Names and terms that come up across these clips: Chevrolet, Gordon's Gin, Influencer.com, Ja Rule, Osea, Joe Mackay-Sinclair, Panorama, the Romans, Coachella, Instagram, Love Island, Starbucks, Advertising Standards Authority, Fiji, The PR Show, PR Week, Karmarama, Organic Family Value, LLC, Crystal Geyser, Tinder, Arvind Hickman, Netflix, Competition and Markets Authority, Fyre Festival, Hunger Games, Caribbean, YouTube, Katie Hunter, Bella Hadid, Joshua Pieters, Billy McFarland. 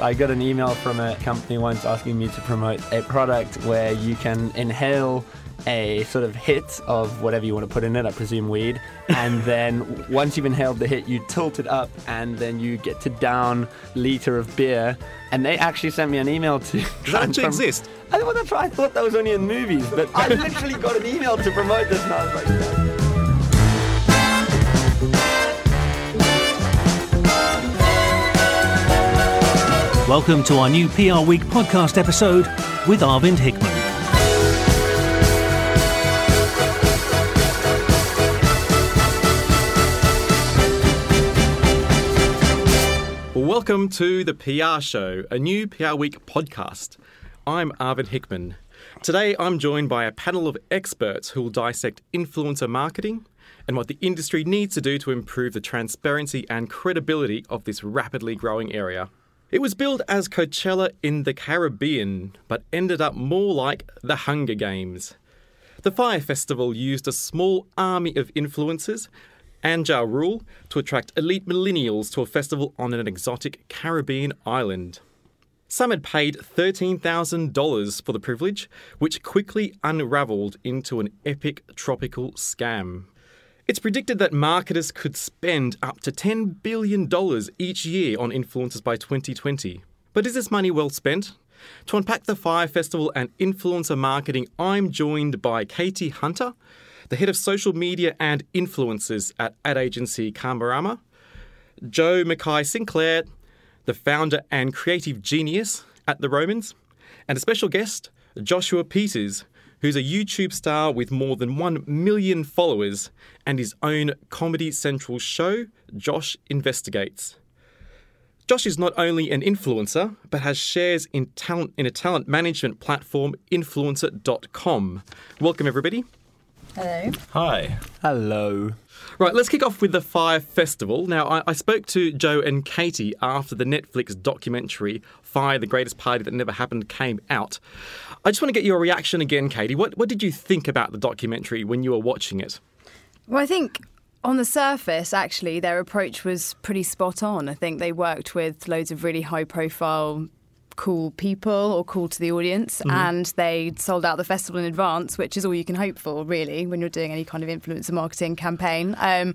I got an email from a company once asking me to promote a product where you can inhale a sort of hit of whatever you want to put in it, I presume weed, and then once you've inhaled the hit, you tilt it up and then you get to down liter of beer. And they actually sent me an email to... Does that actually exist? Well, that's right. I thought that was only in movies, but I literally got an email to promote this and I was like... No. Welcome to our new PR Week podcast episode with Arvind Hickman. Welcome to the PR Show, a new PR Week podcast. I'm Arvind Hickman. Today I'm joined by a panel of experts who will dissect influencer marketing and what the industry needs to do to improve the transparency and credibility of this rapidly growing area. It was billed as Coachella in the Caribbean, but ended up more like the Hunger Games. The Fyre Festival used a small army of influencers and Ja Rule to attract elite millennials to a festival on an exotic Caribbean island. Some had paid $13,000 for the privilege, which quickly unravelled into an epic tropical scam. It's predicted that marketers could spend up to $10 billion each year on influencers by 2020. But is this money well spent? To unpack the Fyre Festival and influencer marketing, I'm joined by Katie Hunter, the head of social media and influencers at ad agency Karmarama, Joe Mackay-Sinclair, the founder and creative genius at the Romans, and a special guest, Joshua Pieters, who's a YouTube star with more than 1 million followers and his own Comedy Central show, Josh Investigates. Josh is not only an influencer, but has shares in a talent management platform, Influencer.com. Welcome, everybody. Hello. Hi. Hello. Right, let's kick off with the Fyre Festival. Now, I spoke to Joe and Katie after the Netflix documentary, Fyre, the Greatest Party That Never Happened, came out. I just want to get your reaction again, Katie. What did you think about the documentary when you were watching it? Well, I think on the surface, actually, their approach was pretty spot on. I think they worked with loads of really high-profile cool people or cool to the audience, and they sold out the festival in advance, which is all you can hope for, really, when you're doing any kind of influencer marketing campaign. I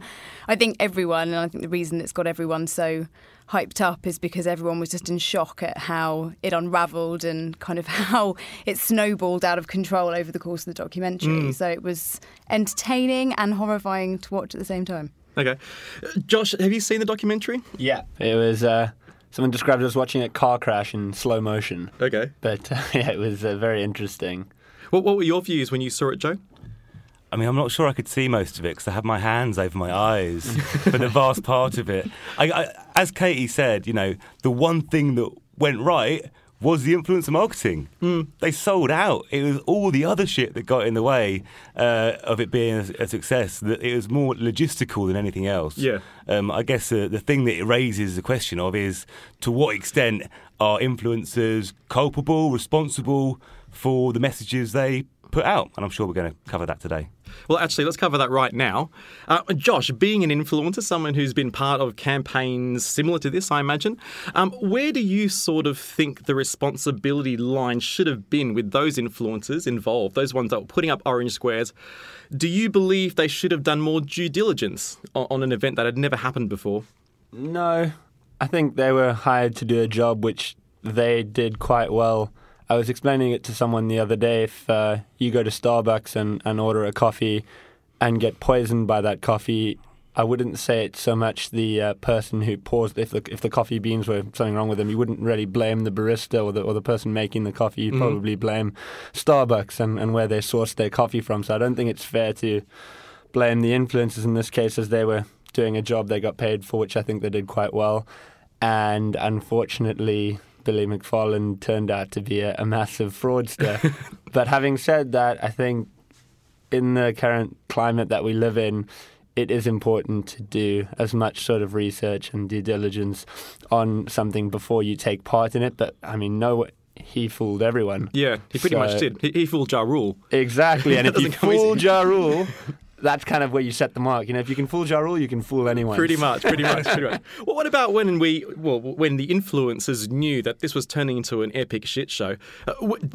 think everyone, and I think the reason it's got everyone so hyped up is because everyone was just in shock at how it unravelled and kind of how it snowballed out of control over the course of the documentary. So it was entertaining and horrifying to watch at the same time. Okay. Josh, have you seen the documentary? Yeah. It was... someone described us watching a car crash in slow motion. Okay. But yeah, it was very interesting. What were your views when you saw it, Joe? I mean, I'm not sure I could see most of it because I had my hands over my eyes for the vast part of it. I, as Katie said, you know, the one thing that went right was the influencer marketing. They sold out. It was all the other shit that got in the way of it being a success. It was more logistical than anything else. Yeah. I guess the thing that it raises the question of is, to what extent are influencers culpable, responsible for the messages they put out? And I'm sure we're going to cover that today. Well, actually, let's cover that right now. Josh, being an influencer, someone who's been part of campaigns similar to this, I imagine, where do you sort of think the responsibility line should have been with those influencers involved, those ones that were putting up orange squares? Do you believe they should have done more due diligence on an event that had never happened before? No, I think they were hired to do a job which they did quite well. I was explaining it to someone the other day. If you go to Starbucks and order a coffee and get poisoned by that coffee, I wouldn't say it's so much the person who pours. If the coffee beans were something wrong with them, you wouldn't really blame the barista or the person making the coffee. You'd probably blame Starbucks and where they sourced their coffee from. So I don't think it's fair to blame the influencers in this case, as they were doing a job they got paid for, which I think they did quite well. And unfortunately, Billy McFarland turned out to be a massive fraudster. But having said that, I think in the current climate that we live in, it is important to do as much sort of research and due diligence on something before you take part in it. But, I mean, he fooled everyone. Yeah, he pretty much did. He fooled Ja Rule. Exactly, and if you fool Ja Rule, that's kind of where you set the mark. You know, if you can fool Ja Rule, you can fool anyone. Pretty much. Well, what about when the influencers knew that this was turning into an epic shit show?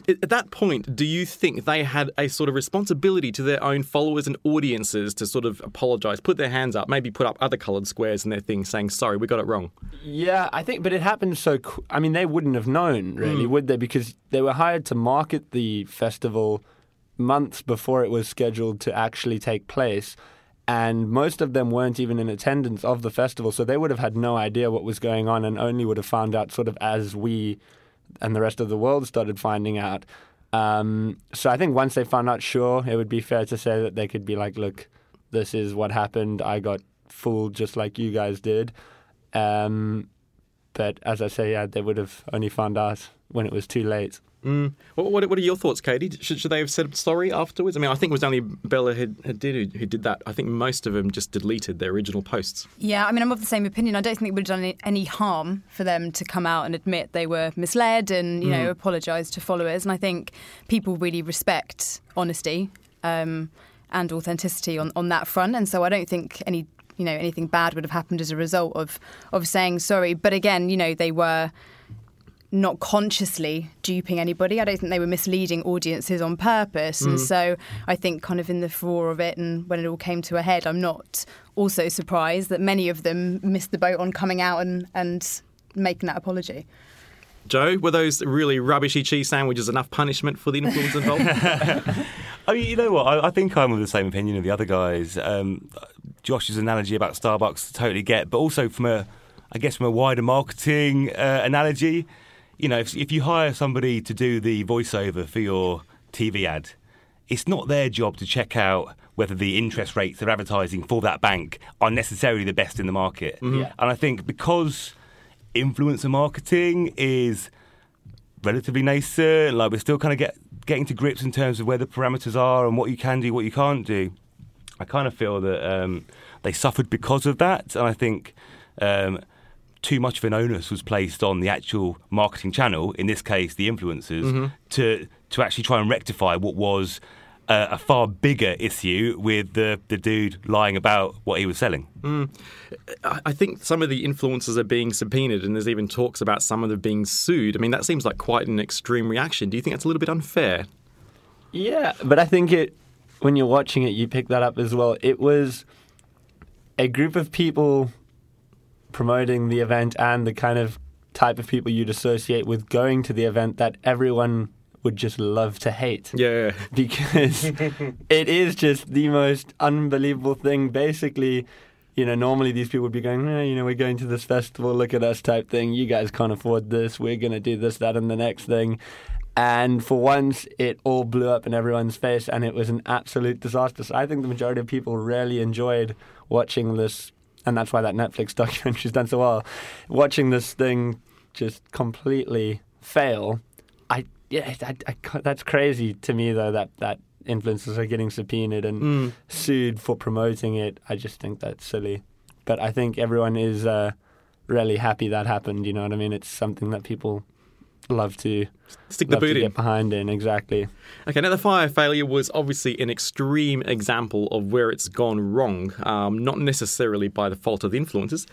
At that point, do you think they had a sort of responsibility to their own followers and audiences to sort of apologise, put their hands up, maybe put up other coloured squares in their thing saying, sorry, we got it wrong? Yeah, I think, but it happened so... I mean, they wouldn't have known, really, would they? Because they were hired to market the festival months before it was scheduled to actually take place, and most of them weren't even in attendance of the festival, so they would have had no idea what was going on and only would have found out sort of as we and the rest of the world started finding out. So I think once they found out, sure, it would be fair to say that they could be like, look, this is what happened. I got fooled just like you guys did. But as I say, yeah, they would have only found out when it was too late. What are your thoughts, Katie? Should they have said sorry afterwards? I mean, I think it was only Bella Hadid who did that. I think most of them just deleted their original posts. Yeah, I mean, I'm of the same opinion. I don't think it would have done any harm for them to come out and admit they were misled and, you know, apologise to followers. And I think people really respect honesty and authenticity on that front. And so I don't think anything bad would have happened as a result of saying sorry. But again, you know, they were not consciously duping anybody. I don't think they were misleading audiences on purpose. And so I think kind of in the furore of it and when it all came to a head, I'm not also surprised that many of them missed the boat on coming out and making that apology. Joe, were those really rubbishy cheese sandwiches enough punishment for the influencers involved? I mean, you know what? I think I'm of the same opinion of the other guys. Josh's analogy about Starbucks, I totally get, but also from a wider marketing analogy. You know, if you hire somebody to do the voiceover for your TV ad, it's not their job to check out whether the interest rates they're advertising for that bank are necessarily the best in the market. Yeah. And I think because influencer marketing is relatively nascent, like we're still kind of getting to grips in terms of where the parameters are and what you can do, what you can't do, I kind of feel that they suffered because of that. And I think... too much of an onus was placed on the actual marketing channel, in this case the influencers, to actually try and rectify what was a far bigger issue with the dude lying about what he was selling. I think some of the influencers are being subpoenaed, and there's even talks about some of them being sued. I mean, that seems like quite an extreme reaction. Do you think that's a little bit unfair? Yeah, but I think when you're watching it, you pick that up as well. It was a group of people promoting the event and the kind of type of people you'd associate with going to the event that everyone would just love to hate. Yeah. Because it is just the most unbelievable thing. Basically, you know, normally these people would be going, you know, we're going to this festival, look at us type thing. You guys can't afford this. We're going to do this, that, and the next thing. And for once, it all blew up in everyone's face, and it was an absolute disaster. So I think the majority of people really enjoyed watching this. And that's why that Netflix documentary's done so well. Watching this thing just completely fail, that's crazy to me, though, that influencers are getting subpoenaed and sued for promoting it. I just think that's silly. But I think everyone is really happy that happened, you know what I mean? It's something that people love to Stick the boot in. Get behind in, exactly. Okay, now the Fyre failure was obviously an extreme example of where it's gone wrong, not necessarily by the fault of the influencers,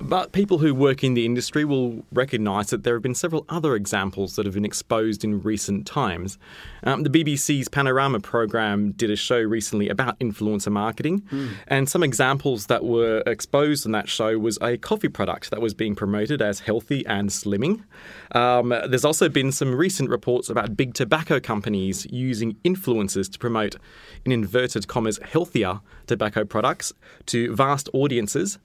but people who work in the industry will recognise that there have been several other examples that have been exposed in recent times. The BBC's Panorama programme did a show recently about influencer marketing, and some examples that were exposed in that show was a coffee product that was being promoted as healthy and slimming. There's also been some recent reports about big tobacco companies using influencers to promote, in inverted commas, healthier tobacco products to vast audiences,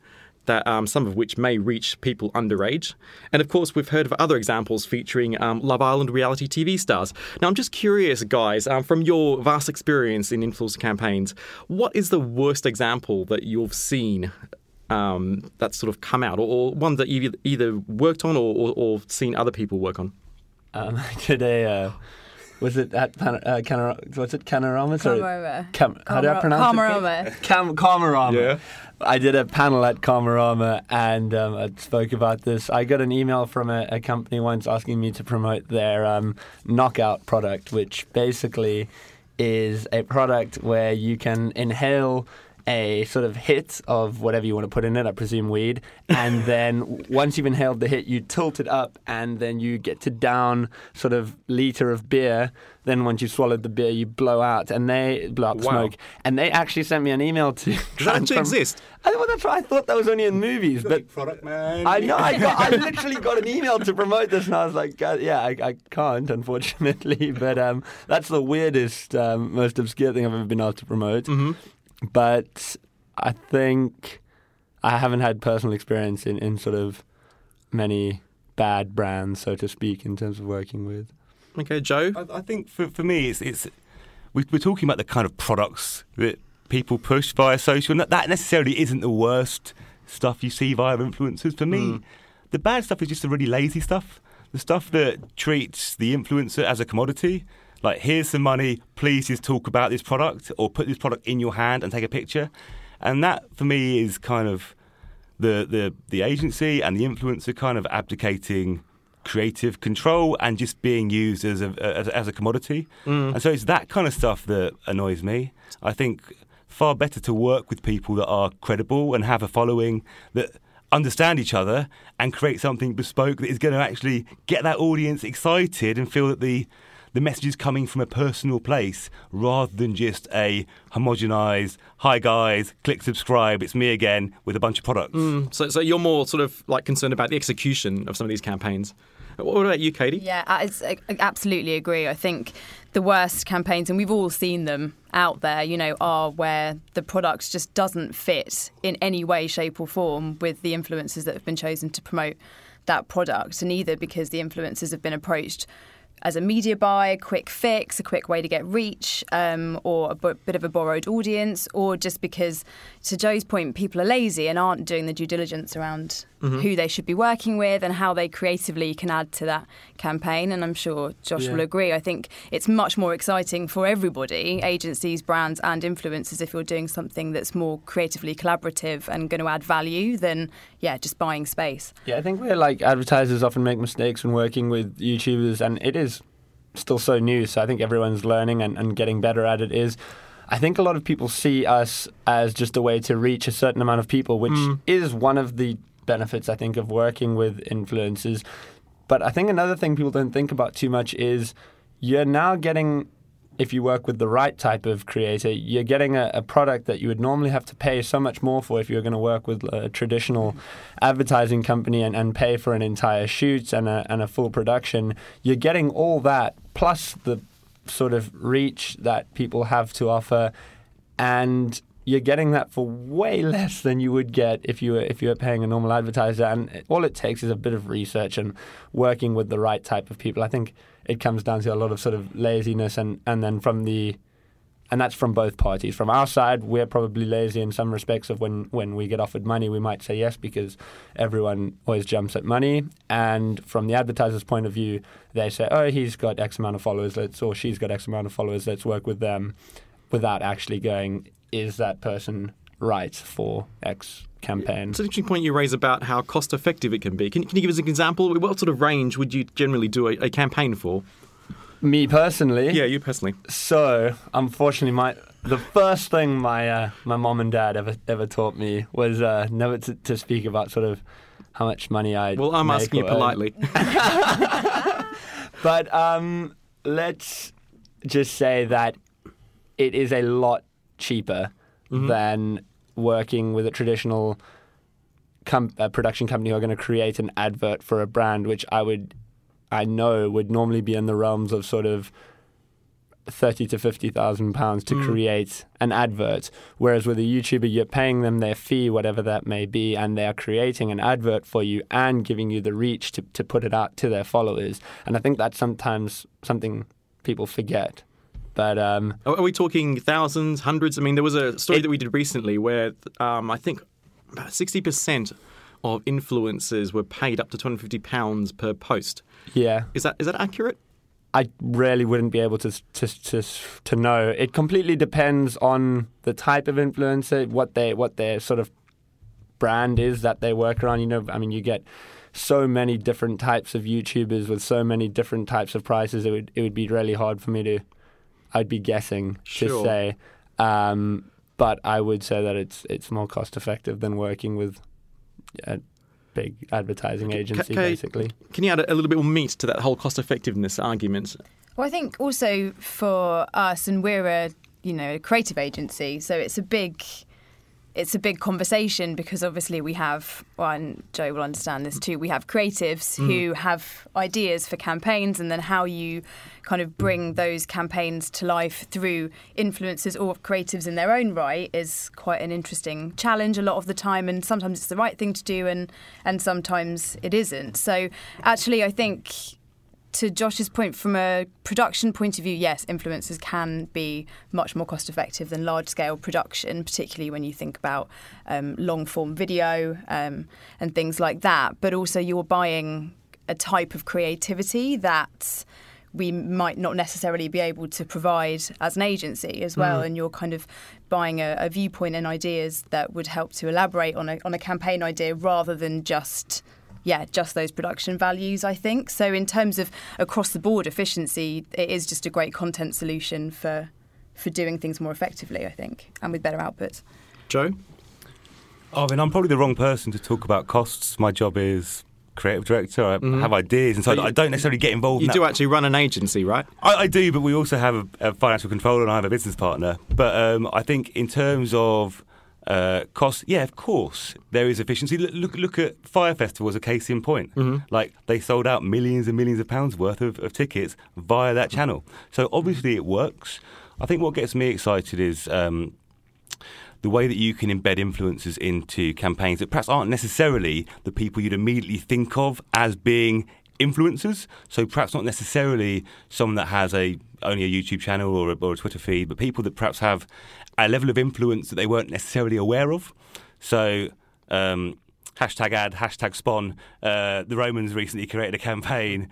that some of which may reach people underage. And of course, we've heard of other examples featuring Love Island reality TV stars. Now, I'm just curious, guys, from your vast experience in influencer campaigns, what is the worst example that you've seen that's sort of come out, or one that you've either worked on or seen other people work on? Today, was it at Karmarama. Yeah. I did a panel at Karmarama and I spoke about this. I got an email from a company once asking me to promote their knockout product, which basically is a product where you can inhale a sort of hit of whatever you want to put in it, I presume weed, and then once you've inhaled the hit, you tilt it up and then you get to down sort of liter of beer. Then once you've swallowed the beer, you blow out, and they blow up the smoke. And they actually sent me an email to... Does that actually exist? Well, that's right. I thought that was only in movies. But product, man. I know. I literally got an email to promote this, and I was like, yeah, I can't, unfortunately. But that's the weirdest, most obscure thing I've ever been asked to promote. Mm-hmm. But I think I haven't had personal experience in sort of many bad brands, so to speak, in terms of working with. Okay, Joe? I think for me, it's we're talking about the kind of products that people push via social. That necessarily isn't the worst stuff you see via influencers. For me, the bad stuff is just the really lazy stuff, the stuff that treats the influencer as a commodity. Like, here's some money, please just talk about this product, or put this product in your hand and take a picture. And that, for me, is kind of the agency and the influencer kind of abdicating creative control and just being used as a commodity. And so it's that kind of stuff that annoys me. I think far better to work with people that are credible and have a following that understand each other and create something bespoke that is going to actually get that audience excited and feel that the message is coming from a personal place rather than just a homogenised, hi guys, click subscribe, it's me again, with a bunch of products. So you're more sort of like concerned about the execution of some of these campaigns. What about you, Katie? Yeah, I absolutely agree. I think the worst campaigns, and we've all seen them out there, you know, are where the product just doesn't fit in any way, shape or form with the influencers that have been chosen to promote that product. And either because the influencers have been approached as a media buy, a quick fix, a quick way to get reach, or a bit of a borrowed audience, or just because, to Joe's point, people are lazy and aren't doing the due diligence around who they should be working with and how they creatively can add to that campaign. And I'm sure Josh will agree. I think it's much more exciting for everybody, agencies, brands and influencers, if you're doing something that's more creatively collaborative and going to add value than, just buying space. Yeah, I think we're like advertisers often make mistakes when working with YouTubers, and it is still so new, so I think everyone's learning and getting better at it. I think a lot of people see us as just a way to reach a certain amount of people, which is one of the benefits, I think, of working with influencers. But I think another thing people don't think about too much is you're now getting, if you work with the right type of creator, you're getting a product that you would normally have to pay so much more for if you're going to work with a traditional advertising company and pay for an entire shoot and a full production. You're getting all that plus the sort of reach that people have to offer, and you're getting that for way less than you would get if you were paying a normal advertiser. And all it takes is a bit of research and working with the right type of people. I think it comes down to a lot of sort of laziness, and then and that's from both parties. From our side, we're probably lazy in some respects of when we get offered money, we might say yes because everyone always jumps at money. And from the advertiser's point of view, they say, oh, he's got X amount of followers, or she's got X amount of followers, let's work with them, without actually going, is that person right for X campaign. It's an interesting point you raise about how cost-effective it can be. Can you give us an example? What sort of range would you generally do a campaign for? Me personally? Yeah, you personally. So, unfortunately, the first thing my mom and dad ever taught me was never to speak about sort of how much money I. Well, I'm asking you politely. But let's just say that it is a lot cheaper than working with a traditional production company who are going to create an advert for a brand, which I know would normally be in the realms of sort of £30,000 to £50,000 to create an advert. Whereas with a YouTuber, you're paying them their fee, whatever that may be, and they are creating an advert for you and giving you the reach to put it out to their followers. And I think that's sometimes something people forget. But are we talking thousands, hundreds? I mean, there was a story that we did recently where I think about 60% of influencers were paid up to £250 per post. Yeah, is that accurate? I really wouldn't be able to know. It completely depends on the type of influencer, what their sort of brand is that they work around. You know, I mean, you get so many different types of YouTubers with so many different types of prices. It would be really hard for me to. I'd be guessing to say, but I would say that it's more cost effective than working with a big advertising agency, basically. Can you add a little bit more meat to that whole cost effectiveness argument? Well, I think also for us, and we're a creative agency, so it's a big conversation because obviously we have, and Joe will understand this too, we have creatives who have ideas for campaigns, and then how you kind of bring those campaigns to life through influencers or creatives in their own right is quite an interesting challenge a lot of the time, and sometimes it's the right thing to do and sometimes it isn't. So actually I think to Josh's point, from a production point of view, yes, influencers can be much more cost-effective than large-scale production, particularly when you think about long-form video and things like that. But also you're buying a type of creativity that we might not necessarily be able to provide as an agency as well. Mm. And you're kind of buying a viewpoint and ideas that would help to elaborate on a campaign idea rather than just those production values, I think. So in terms of across-the-board efficiency, it is just a great content solution for doing things more effectively, I think, and with better outputs. Joe? Arvind, I'm probably the wrong person to talk about costs. My job is creative director. I have ideas, and so I don't necessarily get involved in that. You do actually run an agency, right? I do, but we also have a financial controller and I have a business partner. But I think in terms of cost, yeah, of course there is efficiency. Look at Fyre Festival as a case in point. Like, they sold out millions and millions of pounds worth of tickets via that channel, so obviously it works. I think what gets me excited is the way that you can embed influencers into campaigns that perhaps aren't necessarily the people you'd immediately think of as being influencers. So perhaps not necessarily someone that has only a YouTube channel or a Twitter feed, but people that perhaps have a level of influence that they weren't necessarily aware of. So hashtag ad, hashtag spawn. The Romans recently created a campaign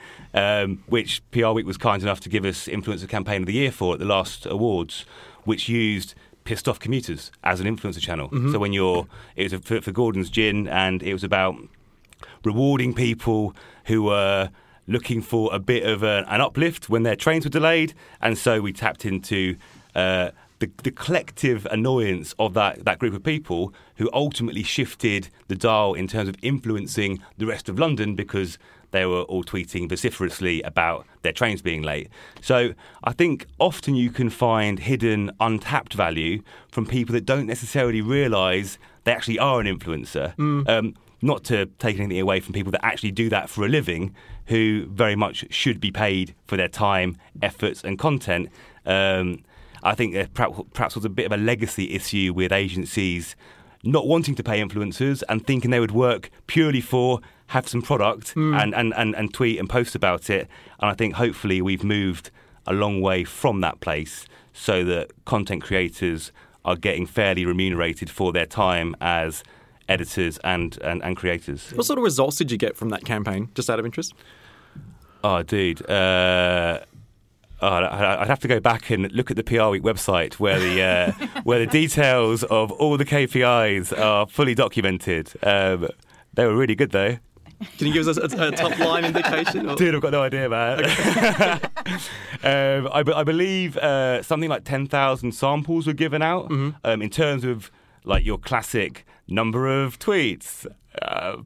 which PR Week was kind enough to give us Influencer Campaign of the Year for at the last awards, which used pissed off commuters as an influencer channel. So when it was for Gordon's Gin, and it was about rewarding people who were looking for a bit of an uplift when their trains were delayed. And so we tapped into the collective annoyance of that group of people, who ultimately shifted the dial in terms of influencing the rest of London because they were all tweeting vociferously about their trains being late. So I think often you can find hidden, untapped value from people that don't necessarily realise they actually are an influencer. Not to take anything away from people that actually do that for a living, who very much should be paid for their time, efforts and content. I think there perhaps was a bit of a legacy issue with agencies not wanting to pay influencers and thinking they would work purely for have some product and tweet and post about it. And I think hopefully we've moved a long way from that place, so that content creators are getting fairly remunerated for their time as editors and creators. What sort of results did you get from that campaign, just out of interest? Oh, dude. I'd have to go back and look at the PR Week website where the details of all the KPIs are fully documented. They were really good, though. Can you give us a top-line indication? Or? Dude, I've got no idea, man. Okay. I believe something like 10,000 samples were given out in terms of like your classic number of tweets.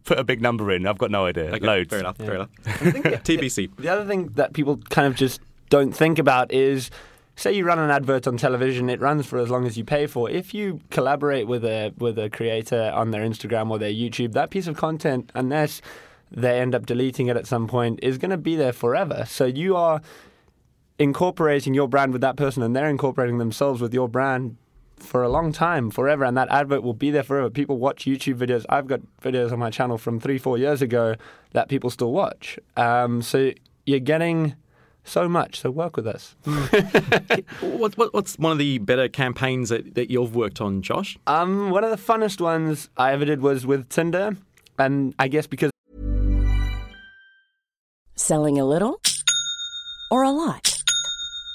Put a big number in. I've got no idea. Okay, loads. Fair enough. TBC. The other thing that people kind of just don't think about is, say you run an advert on television, it runs for as long as you pay for. If you collaborate with a creator on their Instagram or their YouTube, that piece of content, unless they end up deleting it at some point, is going to be there forever. So you are incorporating your brand with that person, and they're incorporating themselves with your brand for a long time, forever, and that advert will be there forever. People watch YouTube videos. I've got videos on my channel from 3-4 years ago that people still watch. So you're getting so much, so work with us. What's one of the better campaigns that you've worked on, Josh? One of the funnest ones I ever did was with Tinder, and I guess because... Selling a little or a lot?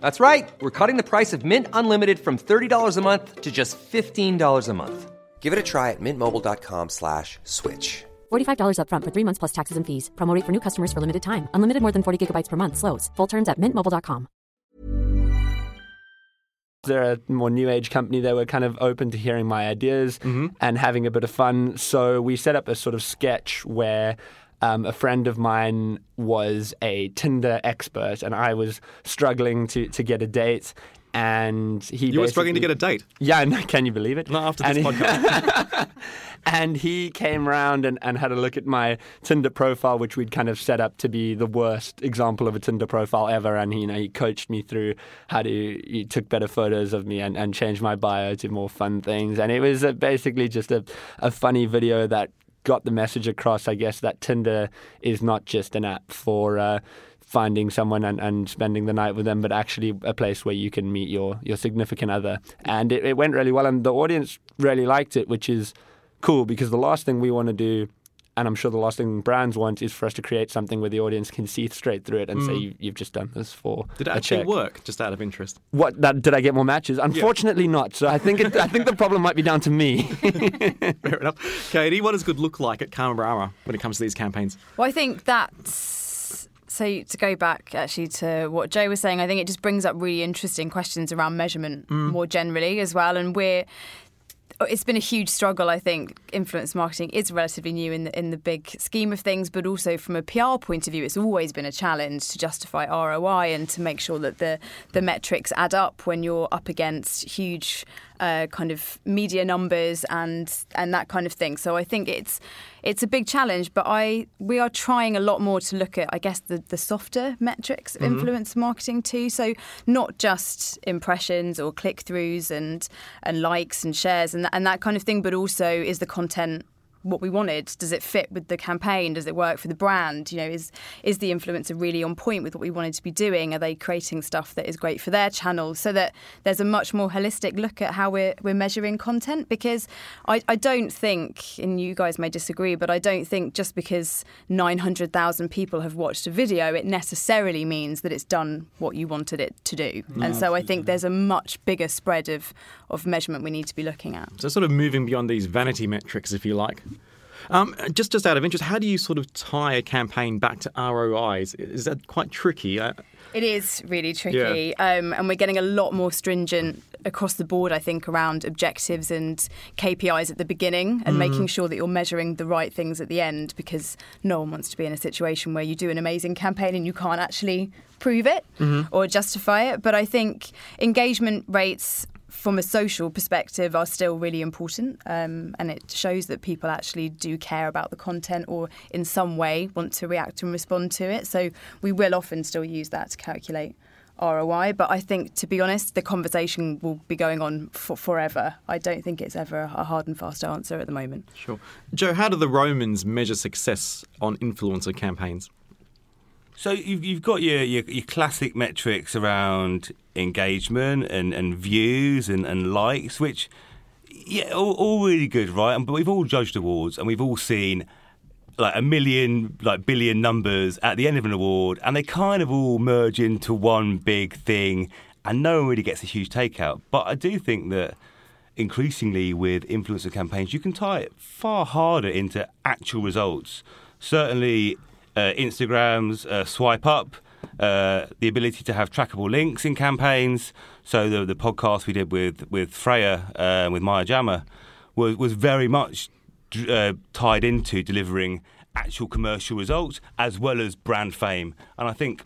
That's right. We're cutting the price of Mint Unlimited from $30 a month to just $15 a month. Give it a try at mintmobile.com/switch. $45 up front for 3 months plus taxes and fees. Promo rate for new customers for limited time. Unlimited more than 40 gigabytes per month slows. Full terms at mintmobile.com. They're a more new age company. They were kind of open to hearing my ideas and having a bit of fun. So we set up a sort of sketch where... a friend of mine was a Tinder expert, and I was struggling to get a date. And you were struggling to get a date? Yeah, no, can you believe it? Not after this podcast. And he came round and had a look at my Tinder profile, which we'd kind of set up to be the worst example of a Tinder profile ever. And he coached me through he took better photos of me and changed my bio to more fun things. And it was basically just a funny video that got the message across, I guess, that Tinder is not just an app for finding someone and spending the night with them, but actually a place where you can meet your significant other. And it went really well, and the audience really liked it, which is cool, because the last thing we want to do, and I'm sure the last thing brands want, is for us to create something where the audience can see straight through it and say, you've just done this for a check. Did it actually work, just out of interest? Did I get more matches? Unfortunately not. So I think the problem might be down to me. Fair enough. Katie, what does good look like at Karmarama when it comes to these campaigns? Well, I think that's... So to go back actually to what Joe was saying, I think it just brings up really interesting questions around measurement more generally as well. And it's been a huge struggle, I think. Influence marketing is relatively new in the big scheme of things, but also from a PR point of view, it's always been a challenge to justify ROI and to make sure that the metrics add up when you're up against huge kind of media numbers and that kind of thing. So I think it's a big challenge, but we are trying a lot more to look at, I guess, the softer metrics of influence marketing too. So not just impressions or click-throughs and likes and shares and that kind of thing, but also is the content what we wanted? Does it fit with the campaign? Does it work for the brand? Is the influencer really on point with what we wanted to be doing? Are they creating stuff that is great for their channel? So that there's a much more holistic look at how we're measuring content, because I don't think, and you guys may disagree, but I don't think just because 900,000 people have watched a video, it necessarily means that it's done what you wanted it to do. No, and so I think there's a much bigger spread of measurement we need to be looking at. So sort of moving beyond these vanity metrics, if you like. Just out of interest, how do you sort of tie a campaign back to ROIs? Is that quite tricky? It is really tricky. Yeah. And we're getting a lot more stringent across the board, I think, around objectives and KPIs at the beginning and making sure that you're measuring the right things at the end, because no one wants to be in a situation where you do an amazing campaign and you can't actually prove it or justify it. But I think engagement rates from a social perspective are still really important, and it shows that people actually do care about the content or in some way want to react and respond to it. So we will often still use that to calculate ROI, but I think, to be honest, the conversation will be going on for forever. I don't think it's ever a hard and fast answer at the moment. Sure. Joe, how do the Romans measure success on influencer campaigns? So you've got your classic metrics around engagement and views and likes, which, yeah, all really good, right? But we've all judged awards and we've all seen like a million, like billion numbers at the end of an award, and they kind of all merge into one big thing and no one really gets a huge takeout. But I do think that increasingly with influencer campaigns, you can tie it far harder into actual results. Certainly Instagram's swipe up, the ability to have trackable links in campaigns. So the podcast we did with Freya, with Maya Jama, was very much tied into delivering actual commercial results as well as brand fame. And I think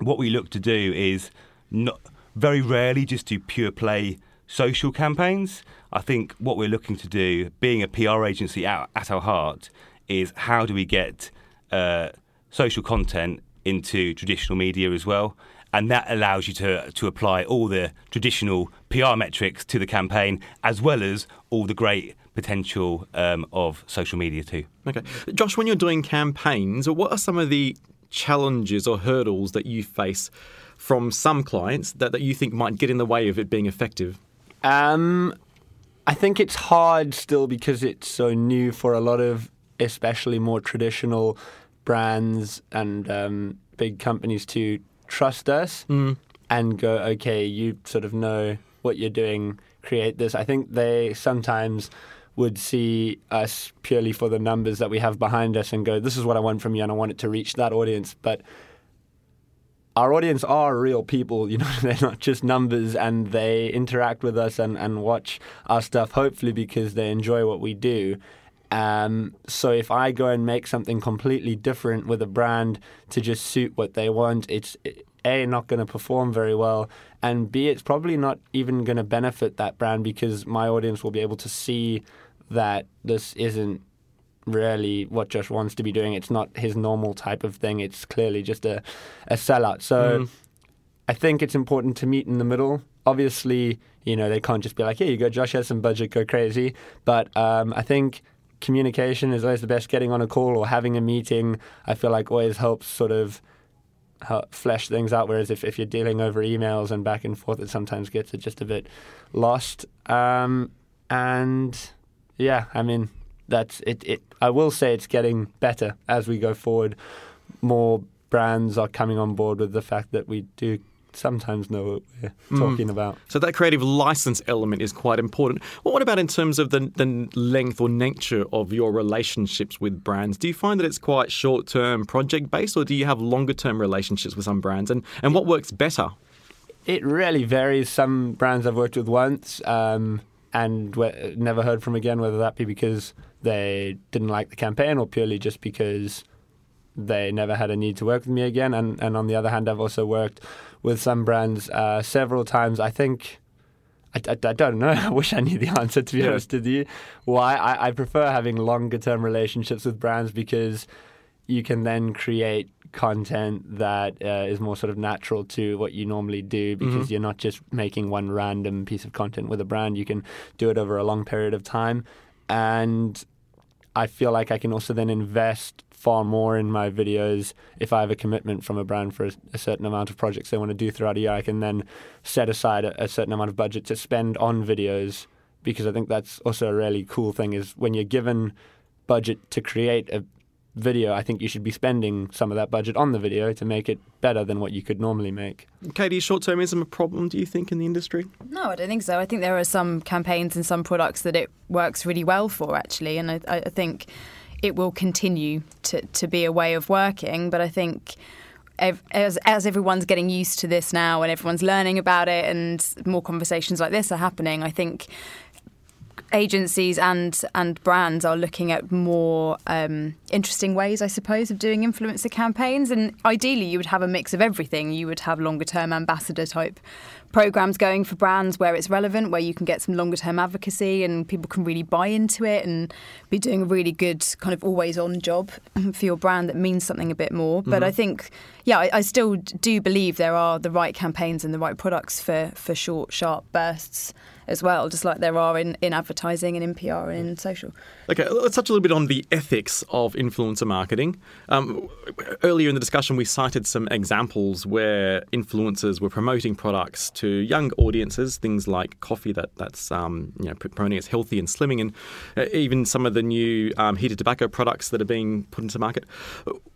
what we look to do is not very rarely just do pure play social campaigns. I think what we're looking to do, being a PR agency at our heart, is how do we get social content into traditional media as well. And that allows you to apply all the traditional PR metrics to the campaign as well as all the great potential of social media too. Okay. Josh, when you're doing campaigns, what are some of the challenges or hurdles that you face from some clients that you think might get in the way of it being effective? I think it's hard still because it's so new for a lot of especially more traditional brands and big companies to trust us and go, okay, you sort of know what you're doing, create this. I think they sometimes would see us purely for the numbers that we have behind us and go, this is what I want from you and I want it to reach that audience. But our audience are real people, you know, they're not just numbers, and they interact with us and watch our stuff, hopefully because they enjoy what we do. So if I go and make something completely different with a brand to just suit what they want, it's A, not going to perform very well, and B, it's probably not even going to benefit that brand because my audience will be able to see that this isn't really what Josh wants to be doing. It's not his normal type of thing. It's clearly just a sellout. So I think it's important to meet in the middle. Obviously, you know, they can't just be like, here you go, Josh has some budget, go crazy. But I think communication is always the best. Getting on a call or having a meeting, I feel like always helps sort of flesh things out, whereas if you're dealing over emails and back and forth, it sometimes gets just a bit lost. And yeah, I mean, that's it, I will say it's getting better as we go forward. More brands are coming on board with the fact that we do sometimes know what we're talking about. So that creative license element is quite important. Well, what about in terms of the length or nature of your relationships with brands? Do you find that it's quite short-term project-based, or do you have longer-term relationships with some brands? And what works better? It really varies. Some brands I've worked with once and never heard from again, whether that be because they didn't like the campaign or purely just because they never had a need to work with me again. And on the other hand, I've also worked with some brands several times. I think, I don't know, I wish I knew the answer, to be honest with you. Why? I prefer having longer term relationships with brands because you can then create content that is more sort of natural to what you normally do, because you're not just making one random piece of content with a brand. You can do it over a long period of time. And I feel like I can also then invest far more in my videos. If I have a commitment from a brand for a certain amount of projects they want to do throughout a year, I can then set aside a certain amount of budget to spend on videos, because I think that's also a really cool thing, is when you're given budget to create a video, I think you should be spending some of that budget on the video to make it better than what you could normally make. Katie, is short-termism a problem, do you think, in the industry? No, I don't think so. I think there are some campaigns and some products that it works really well for, actually, and I think it will continue to be a way of working, but I think as everyone's getting used to this now and everyone's learning about it and more conversations like this are happening, I think agencies and brands are looking at more interesting ways, I suppose, of doing influencer campaigns. And ideally, you would have a mix of everything. You would have longer-term ambassador-type programs going for brands where it's relevant, where you can get some longer-term advocacy and people can really buy into it and be doing a really good kind of always-on job for your brand that means something a bit more. Mm-hmm. But I think, yeah, I still do believe there are the right campaigns and the right products for short, sharp bursts as well, just like there are in advertising and in PR and in social. Okay, let's touch a little bit on the ethics of influencer marketing. Earlier in the discussion, we cited some examples where influencers were promoting products to young audiences, things like coffee that's promoting as healthy and slimming, and even some of the new heated tobacco products that are being put into market.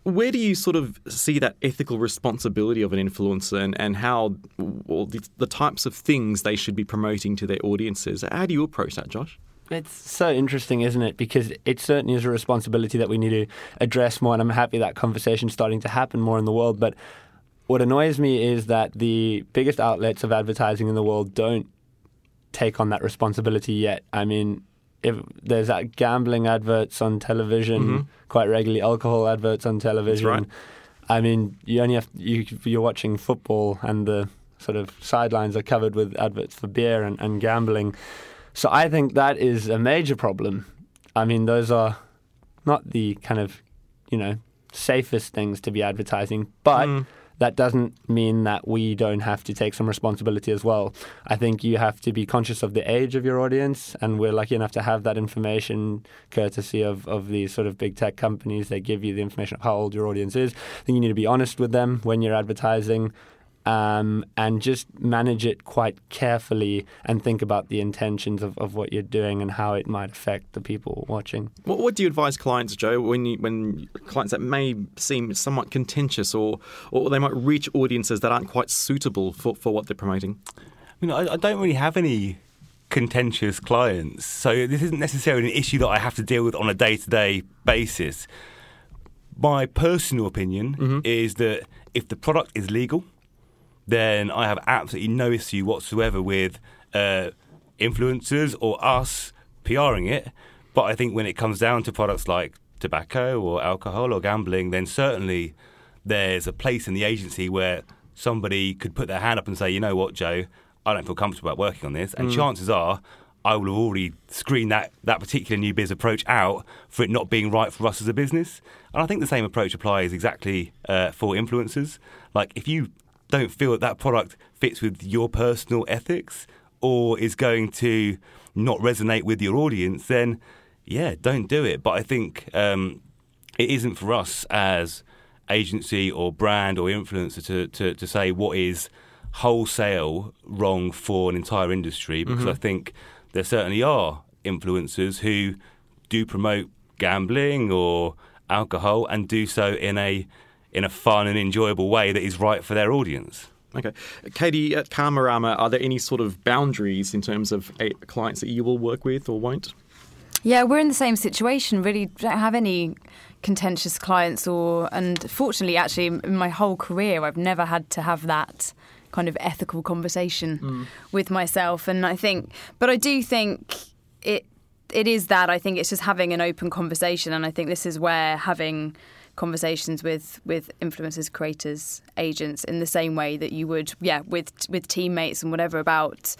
Where do you sort of see that ethical responsibility of an influencer and how the types of things they should be promoting to their audiences? How do you approach that, Josh? It's so interesting, isn't it? Because it certainly is a responsibility that we need to address more, and I'm happy that conversation's starting to happen more in the world. But what annoys me is that the biggest outlets of advertising in the world don't take on that responsibility yet. I mean, if there's gambling adverts on television mm-hmm. quite regularly, alcohol adverts on television. That's right. I mean, you're watching football and the sort of sidelines are covered with adverts for beer and gambling. So I think that is a major problem. I mean, those are not the kind of, safest things to be advertising, but that doesn't mean that we don't have to take some responsibility as well. I think you have to be conscious of the age of your audience, and we're lucky enough to have that information courtesy of these sort of big tech companies. They give you the information of how old your audience is. I think you need to be honest with them when you're advertising, and just manage it quite carefully and think about the intentions of what you're doing and how it might affect the people watching. What do you advise clients, Joe, when clients that may seem somewhat contentious or they might reach audiences that aren't quite suitable for what they're promoting? I don't really have any contentious clients, so this isn't necessarily an issue that I have to deal with on a day-to-day basis. My personal opinion mm-hmm. is that if the product is legal, then I have absolutely no issue whatsoever with influencers or us PRing it. But I think when it comes down to products like tobacco or alcohol or gambling, then certainly there's a place in the agency where somebody could put their hand up and say, you know what, Joe, I don't feel comfortable about working on this. And chances are I will have already screened that particular new biz approach out for it not being right for us as a business. And I think the same approach applies exactly for influencers. Like, if you don't feel that product fits with your personal ethics or is going to not resonate with your audience, then, yeah, don't do it. But I think it isn't for us as agency or brand or influencer to say what is wholesale wrong for an entire industry, because mm-hmm. I think there certainly are influencers who do promote gambling or alcohol and do so in a fun and enjoyable way that is right for their audience. Okay. Katie, at Karmarama, are there any sort of boundaries in terms of clients that you will work with or won't? Yeah, we're in the same situation, really. Don't have any contentious clients, and fortunately, actually, in my whole career, I've never had to have that kind of ethical conversation with myself. And I do think it is that. I think it's just having an open conversation, and I think this is where having conversations with influencers, creators, agents in the same way that you would with teammates and whatever about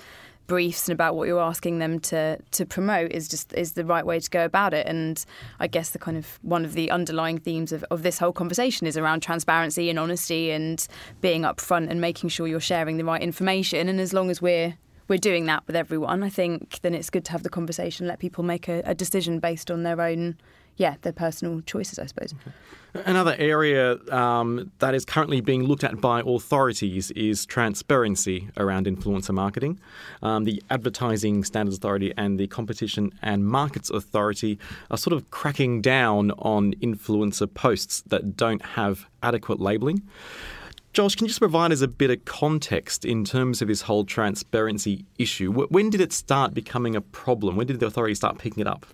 briefs and about what you're asking them to promote is the right way to go about it. And I guess the kind of one of the underlying themes of this whole conversation is around transparency and honesty and being upfront and making sure you're sharing the right information. And as long as we're doing that with everyone, I think then it's good to have the conversation, let people make a decision based on their own yeah, their personal choices, I suppose. Okay. Another area that is currently being looked at by authorities is transparency around influencer marketing. The Advertising Standards Authority and the Competition and Markets Authority are sort of cracking down on influencer posts that don't have adequate labelling. Josh, can you just provide us a bit of context in terms of this whole transparency issue? When did it start becoming a problem? When did the authorities start picking it up?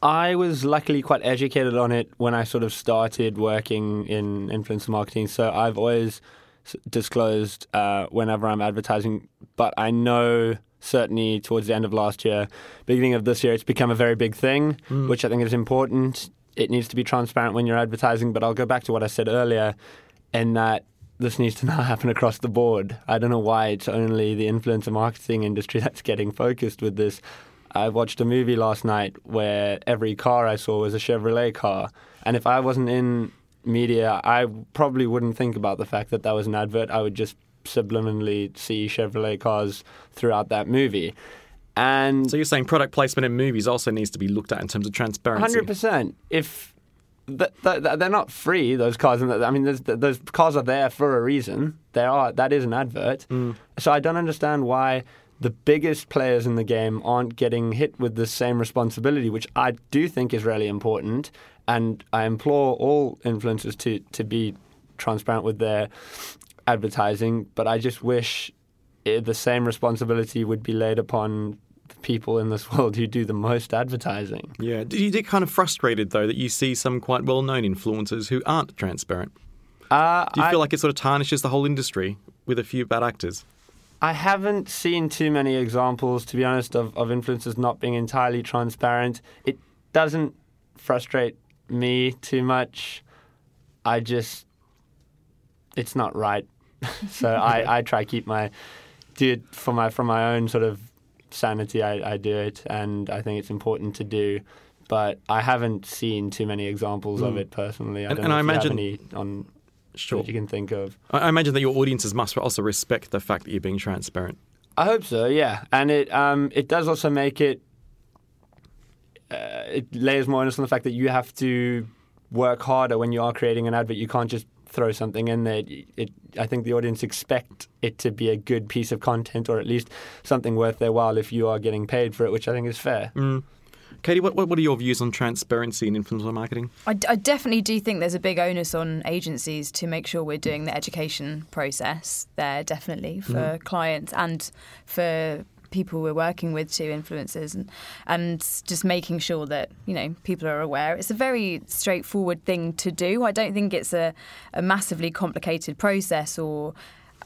I was luckily quite educated on it when I sort of started working in influencer marketing. So I've always disclosed whenever I'm advertising, but I know certainly towards the end of last year, beginning of this year, it's become a very big thing, which I think is important. It needs to be transparent when you're advertising, but I'll go back to what I said earlier and that this needs to now happen across the board. I don't know why it's only the influencer marketing industry that's getting focused with this. I watched a movie last night where every car I saw was a Chevrolet car. And if I wasn't in media, I probably wouldn't think about the fact that that was an advert. I would just subliminally see Chevrolet cars throughout that movie. And so you're saying product placement in movies also needs to be looked at in terms of transparency? 100%. If they're not free, those cars. I mean, those cars are there for a reason. That is an advert. So I don't understand why the biggest players in the game aren't getting hit with the same responsibility, which I do think is really important. And I implore all influencers to be transparent with their advertising. But I just wish the same responsibility would be laid upon the people in this world who do the most advertising. Yeah. You get kind of frustrated, though, that you see some quite well-known influencers who aren't transparent. Do you feel like it sort of tarnishes the whole industry with a few bad actors? I haven't seen too many examples, to be honest, of influencers not being entirely transparent. It doesn't frustrate me too much. It's not right. So I try to do it for my own sort of sanity. I do it, and I think it's important to do. But I haven't seen too many examples of it personally. I don't know if you have any sure. that you can think of. I imagine that your audiences must also respect the fact that you're being transparent. I hope so, yeah. And it does also make it... it layers more onus on the fact that you have to work harder when you are creating an advert. You can't just throw something in there. I think the audience expect it to be a good piece of content, or at least something worth their while if you are getting paid for it, which I think is fair. Katie, what are your views on transparency in influencer marketing? I definitely do think there's a big onus on agencies to make sure we're doing the education process there, definitely, for clients and for people we're working with to influencers, and just making sure that, you know, people are aware. It's a very straightforward thing to do. I don't think it's a massively complicated process, or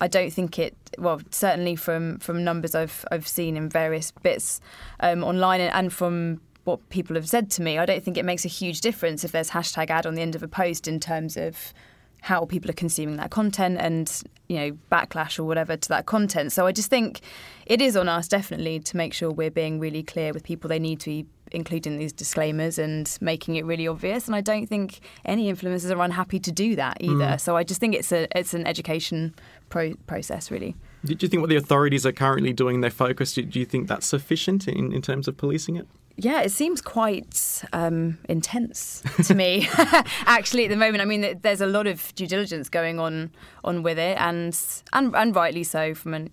I don't think it, well, certainly from numbers I've seen in various bits online and from what people have said to me, I don't think it makes a huge difference if there's hashtag ad on the end of a post in terms of how people are consuming that content and, you know, backlash or whatever to that content. So I just think it is on us definitely to make sure we're being really clear with people. They need to be including these disclaimers and making it really obvious. And I don't think any influencers are unhappy to do that either. So I just think it's an education process, really. Do you think what the authorities are currently doing, their focus, do you think that's sufficient in terms of policing it? Yeah, it seems quite intense to me, actually, at the moment. I mean, there's a lot of due diligence going on with it, and rightly so from an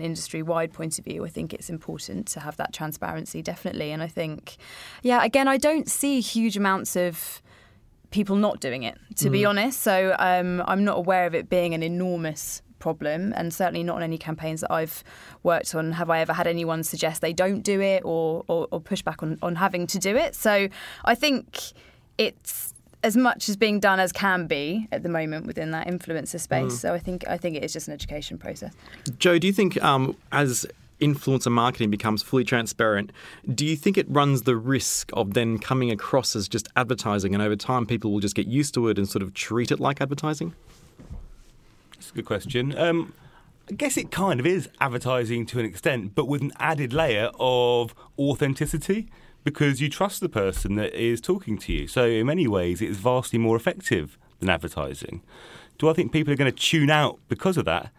industry-wide point of view. I think it's important to have that transparency, definitely. And I think, yeah, again, I don't see huge amounts of people not doing it, to be honest. So I'm not aware of it being an enormous problem, and certainly not on any campaigns that I've worked on have I ever had anyone suggest they don't do it or push back on having to do it. So I think it's as much as being done as can be at the moment within that influencer space. So I think it is just an education process. Joe, do you think as influencer marketing becomes fully transparent, do you think it runs the risk of then coming across as just advertising, and over time people will just get used to it and sort of treat it like advertising? That's a good question. I guess it kind of is advertising to an extent, but with an added layer of authenticity, because you trust the person that is talking to you. So in many ways, it's vastly more effective than advertising. Do I think people are going to tune out because of that?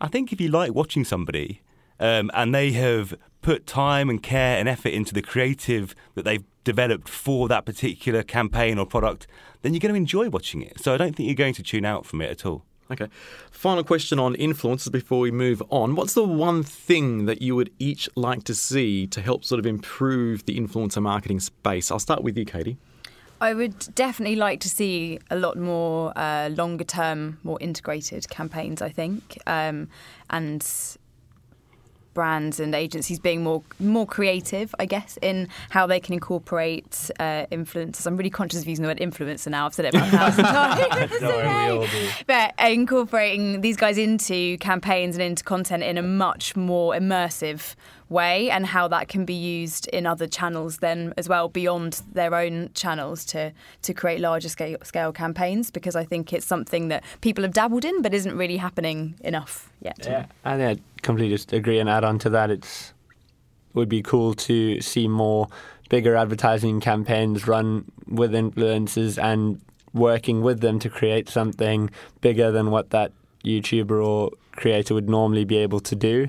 I think if you like watching somebody and they have put time and care and effort into the creative that they've developed for that particular campaign or product, then you're going to enjoy watching it. So I don't think you're going to tune out from it at all. Okay. Final question on influencers before we move on. What's the one thing that you would each like to see to help sort of improve the influencer marketing space? I'll start with you, Katie. I would definitely like to see a lot more longer-term, more integrated campaigns, I think, and brands and agencies being more creative, I guess, in how they can incorporate influencers. I'm really conscious of using the word influencer now. I've said it about 1,000 times. But incorporating these guys into campaigns and into content in a much more immersive way, and how that can be used in other channels then as well, beyond their own channels, to create larger scale campaigns, because I think it's something that people have dabbled in but isn't really happening enough yet. Yeah, I think I completely just agree, and add on to that, it would be cool to see more bigger advertising campaigns run with influencers and working with them to create something bigger than what that YouTuber or creator would normally be able to do.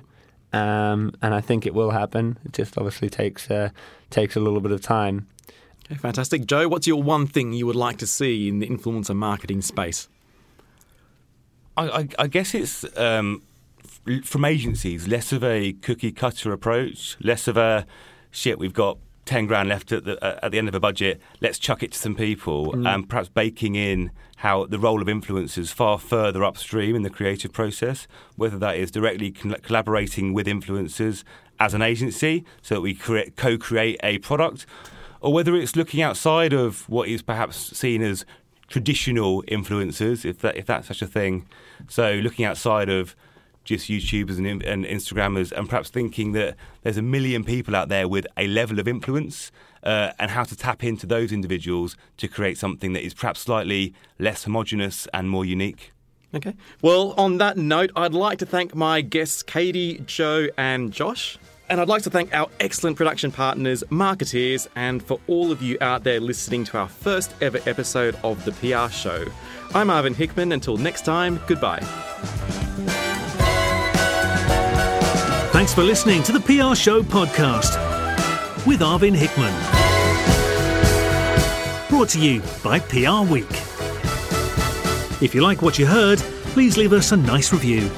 And I think it will happen. It just obviously takes a little bit of time. Okay, fantastic. Joe, what's your one thing you would like to see in the influencer marketing space? I guess it's, from agencies, less of a cookie-cutter approach, less of a, we've got 10 grand left at the end of a budget, let's chuck it to some people, and perhaps baking in how the role of influencers far further upstream in the creative process, whether that is directly collaborating with influencers as an agency so that we co-create a product, or whether it's looking outside of what is perhaps seen as traditional influencers, if that's such a thing. So looking outside of just YouTubers and Instagrammers, and perhaps thinking that there's 1 million people out there with a level of influence, and how to tap into those individuals to create something that is perhaps slightly less homogenous and more unique. Okay. Well, on that note, I'd like to thank my guests, Katie, Joe and Josh. And I'd like to thank our excellent production partners, Marketeers, and for all of you out there listening to our first ever episode of The PR Show. I'm Arvind Hickman. Until next time, goodbye. Thanks for listening to the PR Show podcast with Arvind Hickman. Brought to you by PR Week. If you like what you heard, please leave us a nice review.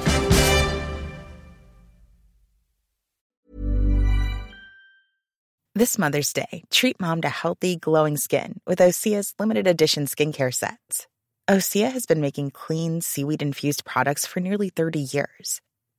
This Mother's Day, treat mom to healthy, glowing skin with Osea's limited edition skincare sets. Osea has been making clean, seaweed-infused products for nearly 30 years.